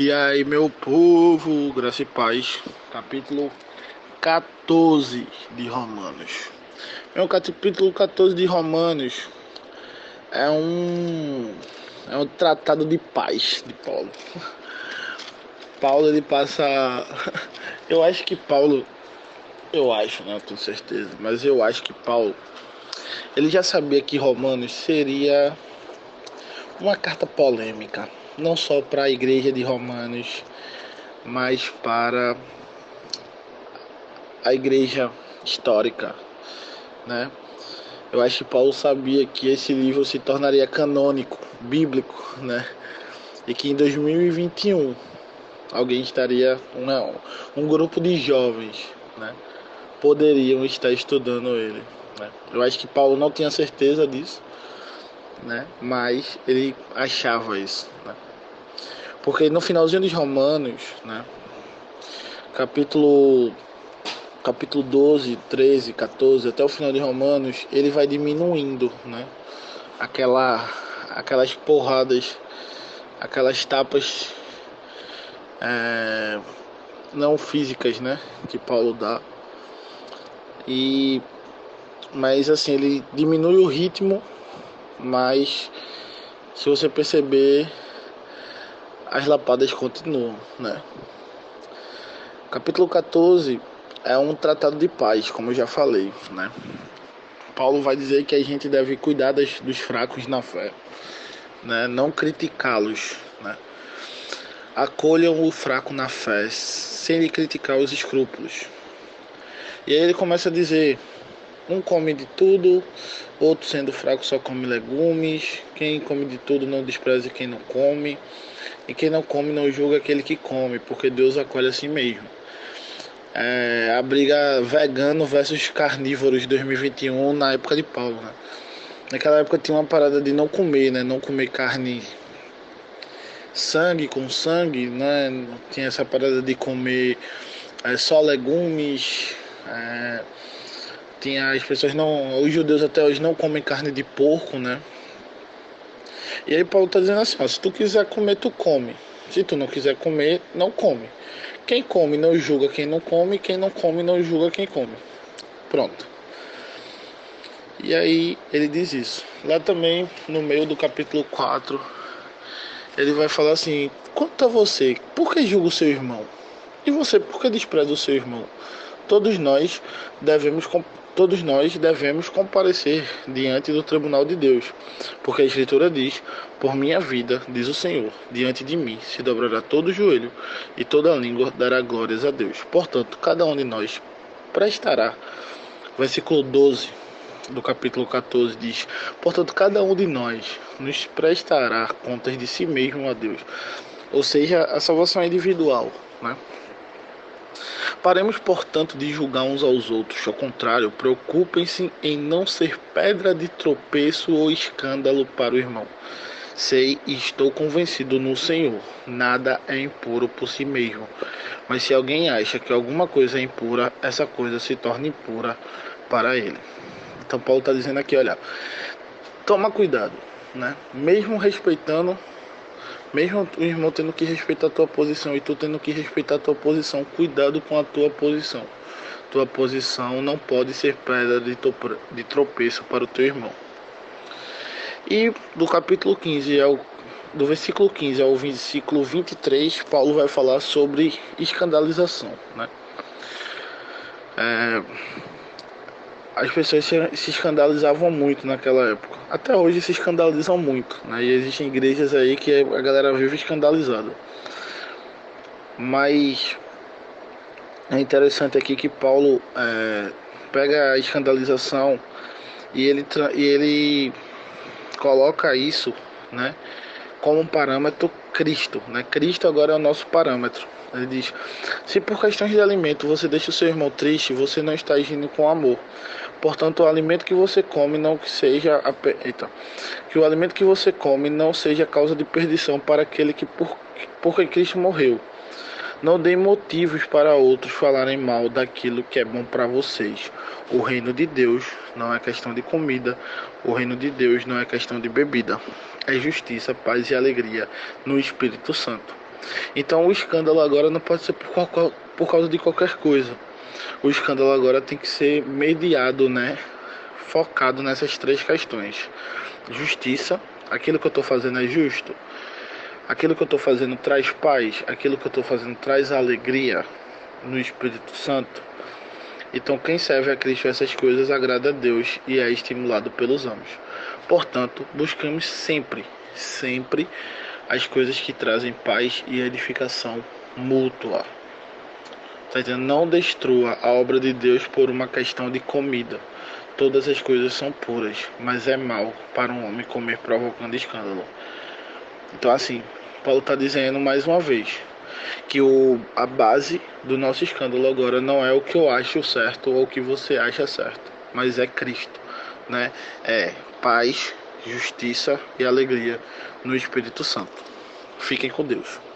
E aí, meu povo, graça e paz, capítulo 14 de Romanos. Meu capítulo 14 de Romanos é um tratado de paz de Paulo. Paulo, ele passa... Eu acho que Paulo, ele já sabia que Romanos seria uma carta polêmica, não só para a igreja de Romanos, mas para a igreja histórica, né? Eu acho que Paulo sabia que esse livro se tornaria canônico, bíblico, né? E que em 2021 alguém estaria, um grupo de jovens, né, poderiam estar estudando ele, né? Eu acho que Paulo não tinha certeza disso, né? Mas ele achava isso, né? Porque no finalzinho dos Romanos, né, capítulo 12, 13, 14, até o final de Romanos, ele vai diminuindo, né, aquelas porradas, aquelas tapas não físicas, né, que Paulo dá. Mas assim, ele diminui o ritmo, mas se você perceber, as lapadas continuam, né? Capítulo 14 é um tratado de paz, como eu já falei, né? Paulo vai dizer que a gente deve cuidar dos fracos na fé, né? Não criticá-los, né? Acolham o fraco na fé, sem lhe criticar os escrúpulos. E aí ele começa a dizer: um come de tudo, outro, sendo fraco, só come legumes. Quem come de tudo não despreze quem não come. E quem não come não julga aquele que come, porque Deus acolhe a si mesmo. A briga vegano versus carnívoros 2021 na época de Paulo, né? Naquela época tinha uma parada de não comer, né? Não comer carne, sangue com sangue, né? Tinha essa parada de comer só legumes. As pessoas não... Os judeus até hoje não comem carne de porco, né? E aí Paulo está dizendo assim, ó, se tu quiser comer, tu come. Se tu não quiser comer, não come. Quem come não julga quem não come. Quem não come não julga quem come. Pronto. E aí ele diz isso. Lá também, no meio do capítulo 4, ele vai falar assim: quanto a você, por que julga o seu irmão? E você, por que despreza o seu irmão? Todos nós devemos comparecer diante do tribunal de Deus, porque a Escritura diz: por minha vida, diz o Senhor, diante de mim se dobrará todo o joelho e toda a língua dará glórias a Deus. Portanto, cada um de nós prestará. Versículo 12 do capítulo 14 diz: portanto, cada um de nós nos prestará contas de si mesmo a Deus. Ou seja, a salvação é individual, né? Paremos, portanto, de julgar uns aos outros. Ao contrário, preocupem-se em não ser pedra de tropeço ou escândalo para o irmão. Sei e estou convencido no Senhor, nada é impuro por si mesmo. Mas se alguém acha que alguma coisa é impura, essa coisa se torna impura para ele. Então Paulo está dizendo aqui, olha, toma cuidado, né? Mesmo o irmão tendo que respeitar a tua posição e tu tendo que respeitar a tua posição, cuidado com a tua posição. Tua posição não pode ser pedra de tropeço para o teu irmão. E do capítulo 15, do versículo 15 ao versículo 23, Paulo vai falar sobre escandalização, né? As pessoas se escandalizavam muito naquela época. Até hoje se escandalizam muito, né? E existem igrejas aí que a galera vive escandalizada. Mas é interessante aqui que Paulo pega a escandalização e ele coloca isso, né, como um parâmetro Cristo, né? Cristo agora é o nosso parâmetro. Ele diz: se por questões de alimento você deixa o seu irmão triste, você não está agindo com amor. Portanto, o alimento que você come não seja causa de perdição para aquele que por Cristo morreu. Não dê motivos para outros falarem mal daquilo que é bom para vocês. O reino de Deus não é questão de comida. O reino de Deus não é questão de bebida. É justiça, paz e alegria no Espírito Santo. Então o escândalo agora não pode ser por causa de qualquer coisa. O escândalo agora tem que ser mediado, né? Focado nessas três questões. Justiça, aquilo que eu estou fazendo é justo? Aquilo que eu estou fazendo traz paz? Aquilo que eu estou fazendo traz alegria no Espírito Santo? Então quem serve a Cristo essas coisas agrada a Deus e é estimulado pelos homens. Portanto, buscamos sempre as coisas que trazem paz e edificação mútua. Tá entendendo? Não destrua a obra de Deus por uma questão de comida. Todas as coisas são puras, mas é mal para um homem comer provocando escândalo. Então assim, Paulo está dizendo mais uma vez que a base do nosso escândalo agora não é o que eu acho certo ou o que você acha certo, mas é Cristo, né? É paz, justiça e alegria no Espírito Santo. Fiquem com Deus.